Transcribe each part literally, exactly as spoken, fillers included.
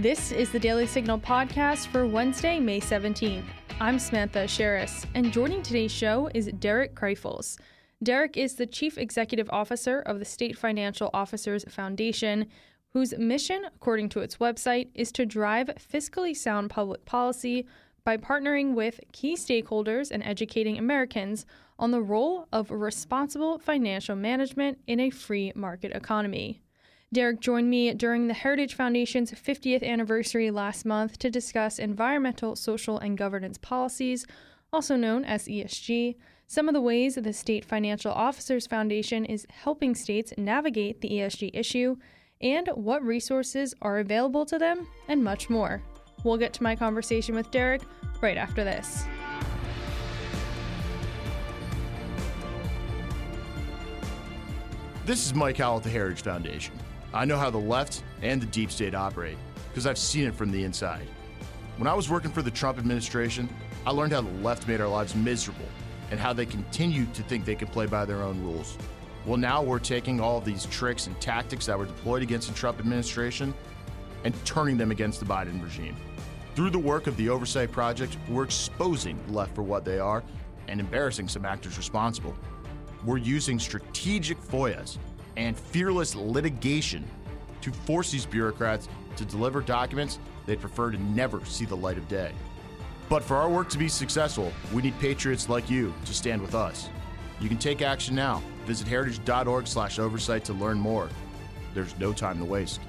This is the Daily Signal podcast for Wednesday, May seventeenth. I'm Samantha Aschieris, and joining today's show is Derek Kreifels. Derek is the Chief Executive Officer of the State Financial Officers Foundation, whose mission, according to its website, is to drive fiscally sound public policy by partnering with key stakeholders and educating Americans on the role of responsible financial management in a free market economy. Derek joined me during the Heritage Foundation's fiftieth anniversary last month to discuss environmental, social, and governance policies, also known as E S G, some of the ways the State Financial Officers Foundation is helping states navigate the E S G issue, and what resources are available to them, and much more. We'll get to my conversation with Derek right after this. This is Mike Howell at the Heritage Foundation. I know how the left and the deep state operate because I've seen it from the inside. When I was working for the Trump administration, I learned how the left made our lives miserable and how they continued to think they could play by their own rules. Well, now we're taking all of these tricks and tactics that were deployed against the Trump administration and turning them against the Biden regime. Through the work of the Oversight Project, we're exposing the left for what they are and embarrassing some actors responsible. We're using strategic F O I As and fearless litigation to force these bureaucrats to deliver documents they'd prefer to never see the light of day. But for our work to be successful, we need patriots like you to stand with us. You can take action now. Visit heritage.org slash oversight to learn more. There's no time to waste.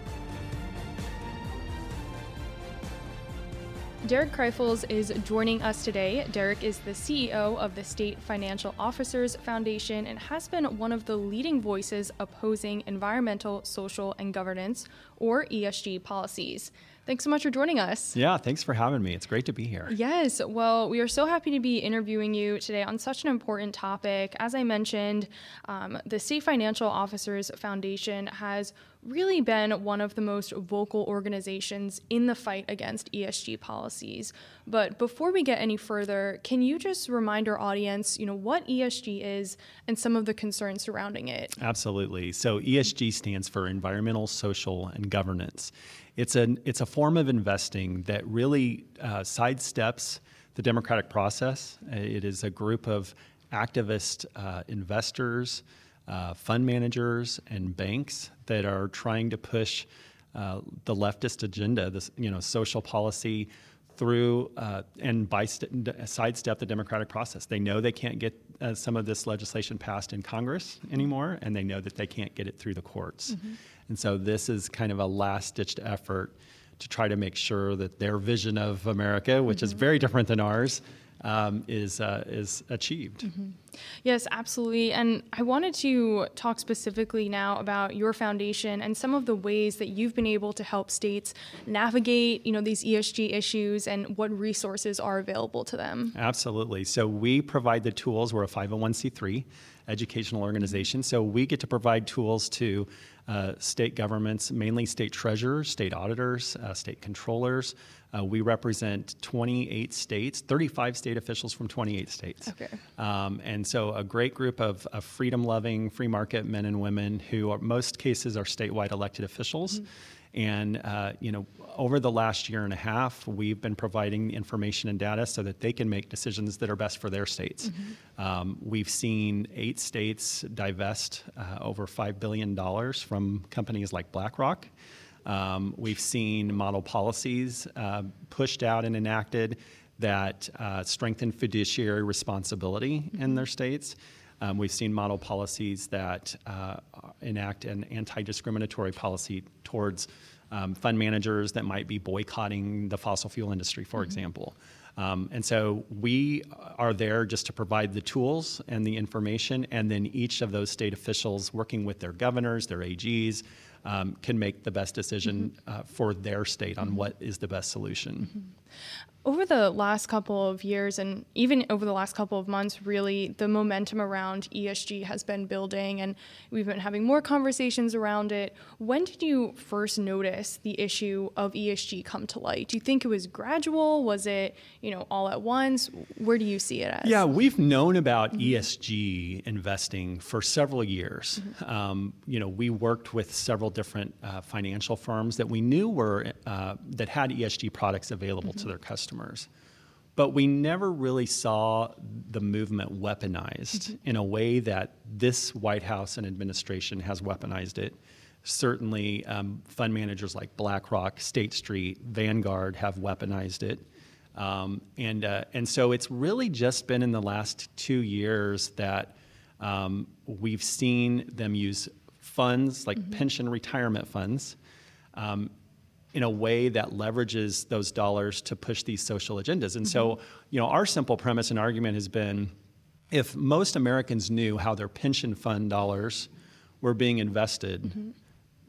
Derek Kreifels is joining us today. Derek is the C E O of the State Financial Officers Foundation and has been one of the leading voices opposing environmental, social, and governance, or E S G, policies. Thanks so much for joining us. Yeah, thanks for having me. It's great to be here. Yes. Well, we are so happy to be interviewing you today on such an important topic. As I mentioned, um, the State Financial Officers Foundation has really been one of the most vocal organizations in the fight against E S G policies. But before we get any further, can you just remind our audience, you know, what E S G is and some of the concerns surrounding it? Absolutely. So E S G stands for environmental, social, and governance. It's an it's a form of investing that really uh, sidesteps the democratic process. It is a group of activist uh, investors, uh, fund managers, and banks that are trying to push uh, the leftist agenda, this you know social policy, through uh, and by st- sidestep the democratic process. They know they can't get uh, some of this legislation passed in Congress anymore, and they know that they can't get it through the courts. Mm-hmm. And so this is kind of a last-ditched effort to try to make sure that their vision of America, which mm-hmm. is very different than ours, um, is uh, is achieved. Mm-hmm. Yes, absolutely. And I wanted to talk specifically now about your foundation and some of the ways that you've been able to help states navigate, you know, these E S G issues and what resources are available to them. Absolutely. So we provide the tools. We're a five oh one c three educational organization. So we get to provide tools to Uh, state governments, mainly state treasurers, state auditors, uh, state controllers. Uh, we represent twenty-eight states, thirty-five state officials from twenty-eight states. Okay. Um, and so a great group of, of freedom-loving, free market men and women who are, most cases are statewide elected officials. Mm-hmm. And, uh, you know, over the last year and a half, we've been providing information and data so that they can make decisions that are best for their states. Mm-hmm. Um, we've seen eight states divest uh, over five billion dollars from companies like BlackRock. Um, we've seen model policies uh, pushed out and enacted that uh, strengthen fiduciary responsibility mm-hmm. in their states. Um, we've seen model policies that uh, enact an anti-discriminatory policy towards um, fund managers that might be boycotting the fossil fuel industry, for mm-hmm. example. Um, and so we are there just to provide the tools and the information, and then each of those state officials working with their governors, their A Gs, um, can make the best decision mm-hmm. uh, for their state on mm-hmm. what is the best solution. Mm-hmm. Over the last couple of years and even over the last couple of months, really, the momentum around E S G has been building and we've been having more conversations around it. When did you first notice the issue of E S G come to light? Do you think it was gradual? Was it, you know, all at once? Where do you see it as? Yeah, we've known about mm-hmm. E S G investing for several years. Mm-hmm. Um, you know, we worked with several several different uh, financial firms that we knew were uh, that had E S G products available mm-hmm. to their customers. But we never really saw the movement weaponized mm-hmm. in a way that this White House and administration has weaponized it. Certainly, um, fund managers like BlackRock, State Street, Vanguard have weaponized it. Um, and uh, and so it's really just been in the last two years that um, we've seen them use funds like mm-hmm. pension retirement funds um, in a way that leverages those dollars to push these social agendas. And mm-hmm. so, you know, our simple premise and argument has been, if most Americans knew how their pension fund dollars were being invested, mm-hmm.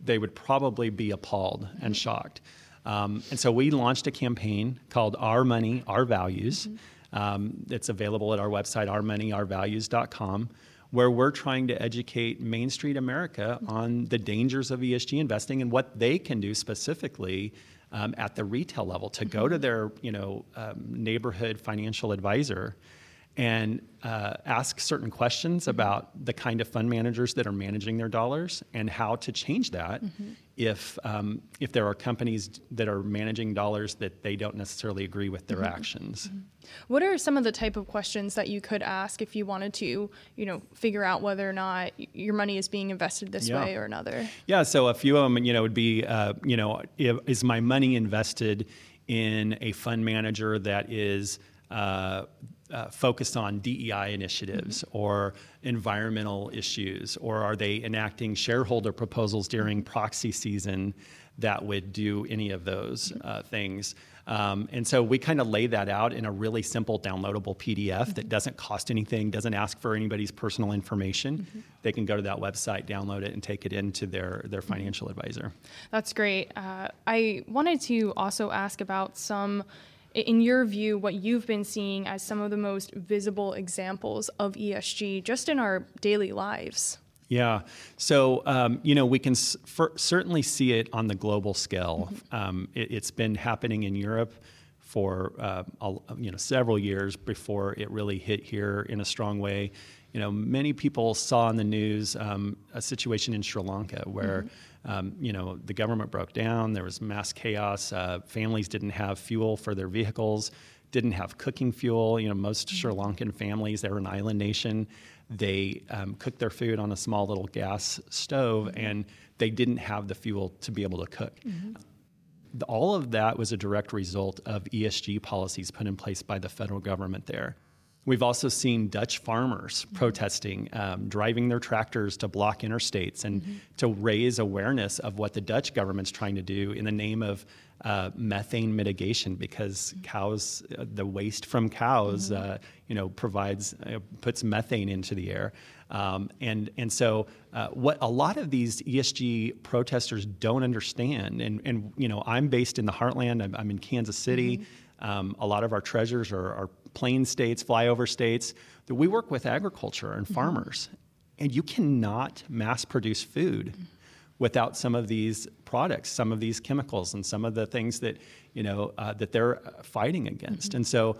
they would probably be appalled mm-hmm. and shocked. Um, and so we launched a campaign called Our Money, Our Values. Mm-hmm. Um, it's available at our website, our money our values dot com, where we're trying to educate Main Street America mm-hmm. on the dangers of E S G investing and what they can do specifically um, at the retail level to mm-hmm. go to their you know, um, neighborhood financial advisor and uh, ask certain questions about the kind of fund managers that are managing their dollars and how to change that mm-hmm. if um, if there are companies that are managing dollars that they don't necessarily agree with their mm-hmm. actions. Mm-hmm. What are some of the type of questions that you could ask if you wanted to, you know, figure out whether or not your money is being invested this yeah. way or another? Yeah, so a few of them, you know, would be, uh, you know, if, is my money invested in a fund manager that is Uh, Uh, focused on D E I initiatives mm-hmm. or environmental issues, or are they enacting shareholder proposals during proxy season that would do any of those mm-hmm. uh, things? Um, and so we kind of lay that out in a really simple downloadable P D F mm-hmm. that doesn't cost anything, doesn't ask for anybody's personal information. Mm-hmm. They can go to that website, download it, and take it into their, their financial mm-hmm. advisor. That's great. Uh, I wanted to also ask about some in your view, what you've been seeing as some of the most visible examples of E S G just in our daily lives. Yeah. So, um, you know, we can s- for, certainly see it on the global scale. Mm-hmm. Um, it, it's been happening in Europe for, uh, a, you know, several years before it really hit here in a strong way. You know, many people saw in the news um, a situation in Sri Lanka where mm-hmm. Um, you know, the government broke down, there was mass chaos, uh, families didn't have fuel for their vehicles, didn't have cooking fuel. You know, most mm-hmm. Sri Lankan families, they're an island nation, they um, cooked their food on a small little gas stove, mm-hmm. and they didn't have the fuel to be able to cook. Mm-hmm. All of that was a direct result of E S G policies put in place by the federal government there. We've also seen Dutch farmers mm-hmm. protesting, um, driving their tractors to block interstates and mm-hmm. to raise awareness of what the Dutch government's trying to do in the name of uh, methane mitigation, because cows, uh, the waste from cows, mm-hmm. uh, you know, provides, uh, puts methane into the air. Um, and and so uh, what a lot of these E S G protesters don't understand, and, and you know, I'm based in the heartland, I'm, I'm in Kansas City, mm-hmm. um, a lot of our treasurers are, are plain states, flyover states, that we work with agriculture and farmers. Mm-hmm. And you cannot mass produce food mm-hmm. without some of these products, some of these chemicals, and some of the things that, you know, uh, that they're fighting against. Mm-hmm. And so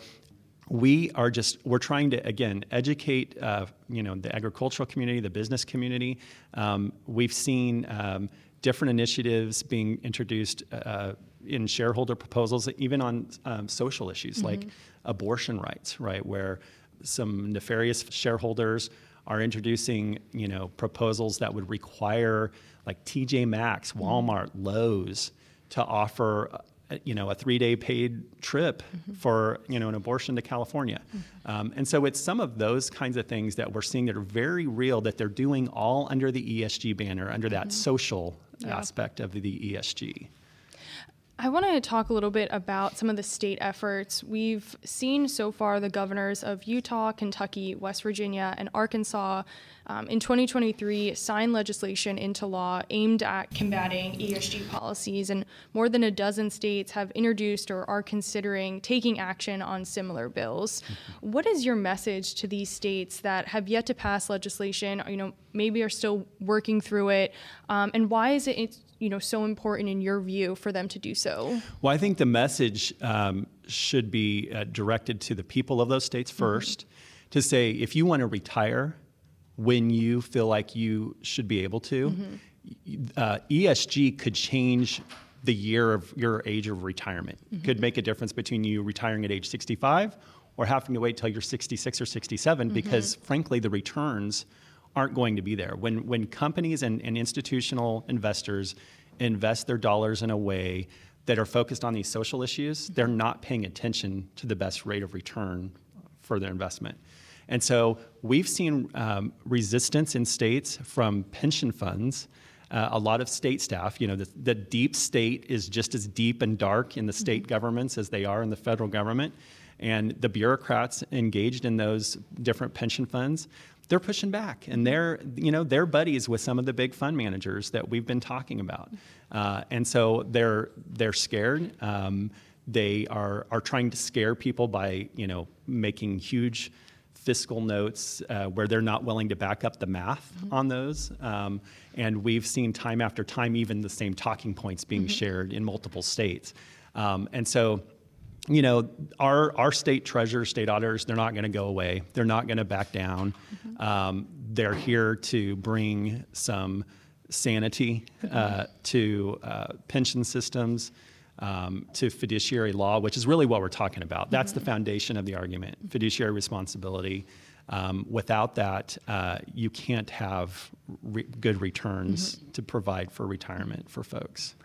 we are just, we're trying to, again, educate, uh, you know, the agricultural community, the business community. Um, we've seen um, different initiatives being introduced uh, in shareholder proposals, even on um, social issues mm-hmm. like abortion rights, right, where some nefarious shareholders are introducing, you know, proposals that would require like T J Maxx, Walmart, Lowe's to offer, uh, you know, a three-day paid trip mm-hmm. for, you know, an abortion to California. Mm-hmm. Um, and so it's some of those kinds of things that we're seeing that are very real, that they're doing all under the E S G banner, under that mm-hmm. social yeah. aspect of the E S G. I want to talk a little bit about some of the state efforts. We've seen so far the governors of Utah, Kentucky, West Virginia, and Arkansas um, in twenty twenty-three sign legislation into law aimed at combating E S G policies, and more than a dozen states have introduced or are considering taking action on similar bills. Mm-hmm. What is your message to these states that have yet to pass legislation, you know, maybe are still working through it, um, and why is it it's, you know, so important in your view for them to do so? Well, I think the message um, should be uh, directed to the people of those states first, mm-hmm. to say, if you want to retire when you feel like you should be able to, mm-hmm. uh, E S G could change the year of your age of retirement. Mm-hmm. Could make a difference between you retiring at age sixty-five or having to wait till you're sixty-six or sixty-seven, mm-hmm. because frankly, the returns aren't going to be there. When when companies and, and institutional investors invest their dollars in a way that are focused on these social issues, they're not paying attention to the best rate of return for their investment. And so we've seen um, resistance in states from pension funds. Uh, a lot of state staff, you know, the, the deep state is just as deep and dark in the state mm-hmm. governments as they are in the federal government. And the bureaucrats engaged in those different pension funds, they're pushing back, and they're, you know, they're buddies with some of the big fund managers that we've been talking about. Uh, and so they're they're scared. Um, they are are trying to scare people by, you know, making huge fiscal notes uh, where they're not willing to back up the math mm-hmm. on those. Um, and we've seen time after time, even the same talking points being mm-hmm. shared in multiple states. Um, and so, you know, our our state treasurers, state auditors, they're not going to go away. They're not going to back down. Mm-hmm. Um, they're here to bring some sanity uh, to uh, pension systems, um, to fiduciary law, which is really what we're talking about. That's the foundation of the argument, fiduciary responsibility. Um, without that, uh, you can't have re- good returns mm-hmm. to provide for retirement for folks.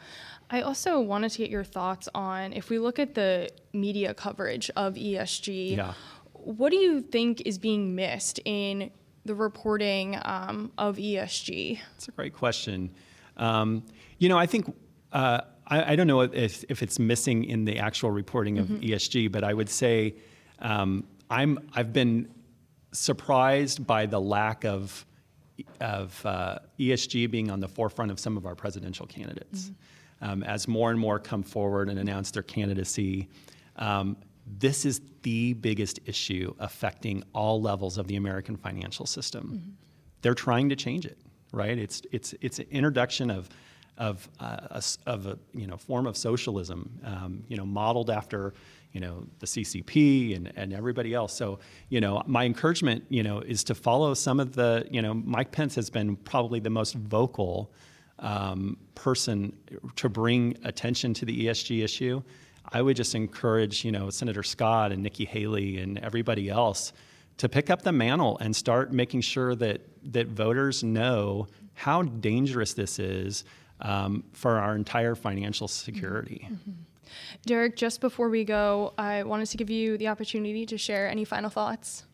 I also wanted to get your thoughts on, if we look at the media coverage of E S G, yeah. what do you think is being missed in the reporting um, of E S G? That's a great question. Um, you know, I think, uh, I, I don't know if, if it's missing in the actual reporting of mm-hmm. E S G, but I would say um, I'm, I've been surprised by the lack of, of uh, E S G being on the forefront of some of our presidential candidates. Mm-hmm. Um, as more and more come forward and announce their candidacy, um, this is the biggest issue affecting all levels of the American financial system. Mm-hmm. They're trying to change it, right? It's it's it's an introduction of of uh, a, of a you know form of socialism, um, you know, modeled after you know the C C P and, and everybody else. So you know, my encouragement you know is to follow some of the you know Mike Pence has been probably the most vocal Um, person to bring attention to the E S G issue. I would just encourage, you know, Senator Scott and Nikki Haley and everybody else to pick up the mantle and start making sure that that voters know how dangerous this is um, for our entire financial security. Mm-hmm. Derek, just before we go, I wanted to give you the opportunity to share any final thoughts.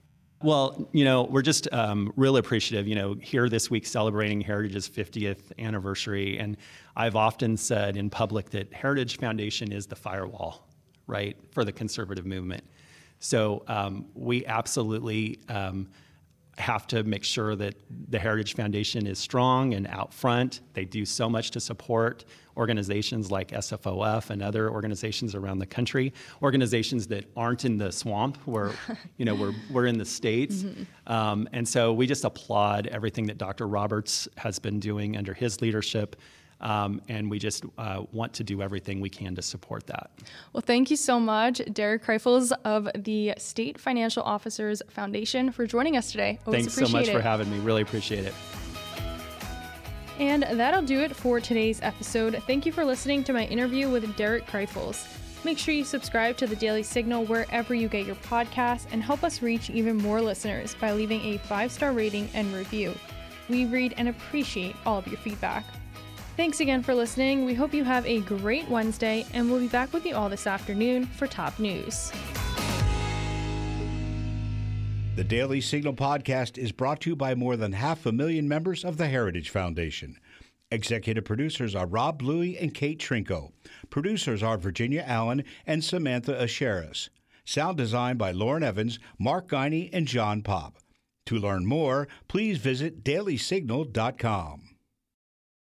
Well, you know, we're just um, really appreciative, you know, here this week celebrating Heritage's fiftieth anniversary. And I've often said in public that Heritage Foundation is the firewall, right, for the conservative movement. So um, we absolutely um, have to make sure that the Heritage Foundation is strong and out front. They do so much to support organizations like S F O F and other organizations around the country, organizations that aren't in the swamp where, you know, we're, we're in the states. Mm-hmm. Um, and so we just applaud everything that Doctor Roberts has been doing under his leadership. Um, and we just uh, want to do everything we can to support that. Well, thank you so much, Derek Kreifels of the State Financial Officers Foundation, for joining us today. Always Thanks so much it. for having me. Really appreciate it. And that'll do it for today's episode. Thank you for listening to my interview with Derek Kreifels. Make sure you subscribe to The Daily Signal wherever you get your podcasts, and help us reach even more listeners by leaving a five-star rating and review. We read and appreciate all of your feedback. Thanks again for listening. We hope you have a great Wednesday, and we'll be back with you all this afternoon for top news. The Daily Signal podcast is brought to you by more than half a million members of the Heritage Foundation. Executive producers are Rob Bluey and Kate Trinko. Producers are Virginia Allen and Samantha Aschieris. Sound design by Lauren Evans, Mark Guiney, and John Popp. To learn more, please visit daily signal dot com.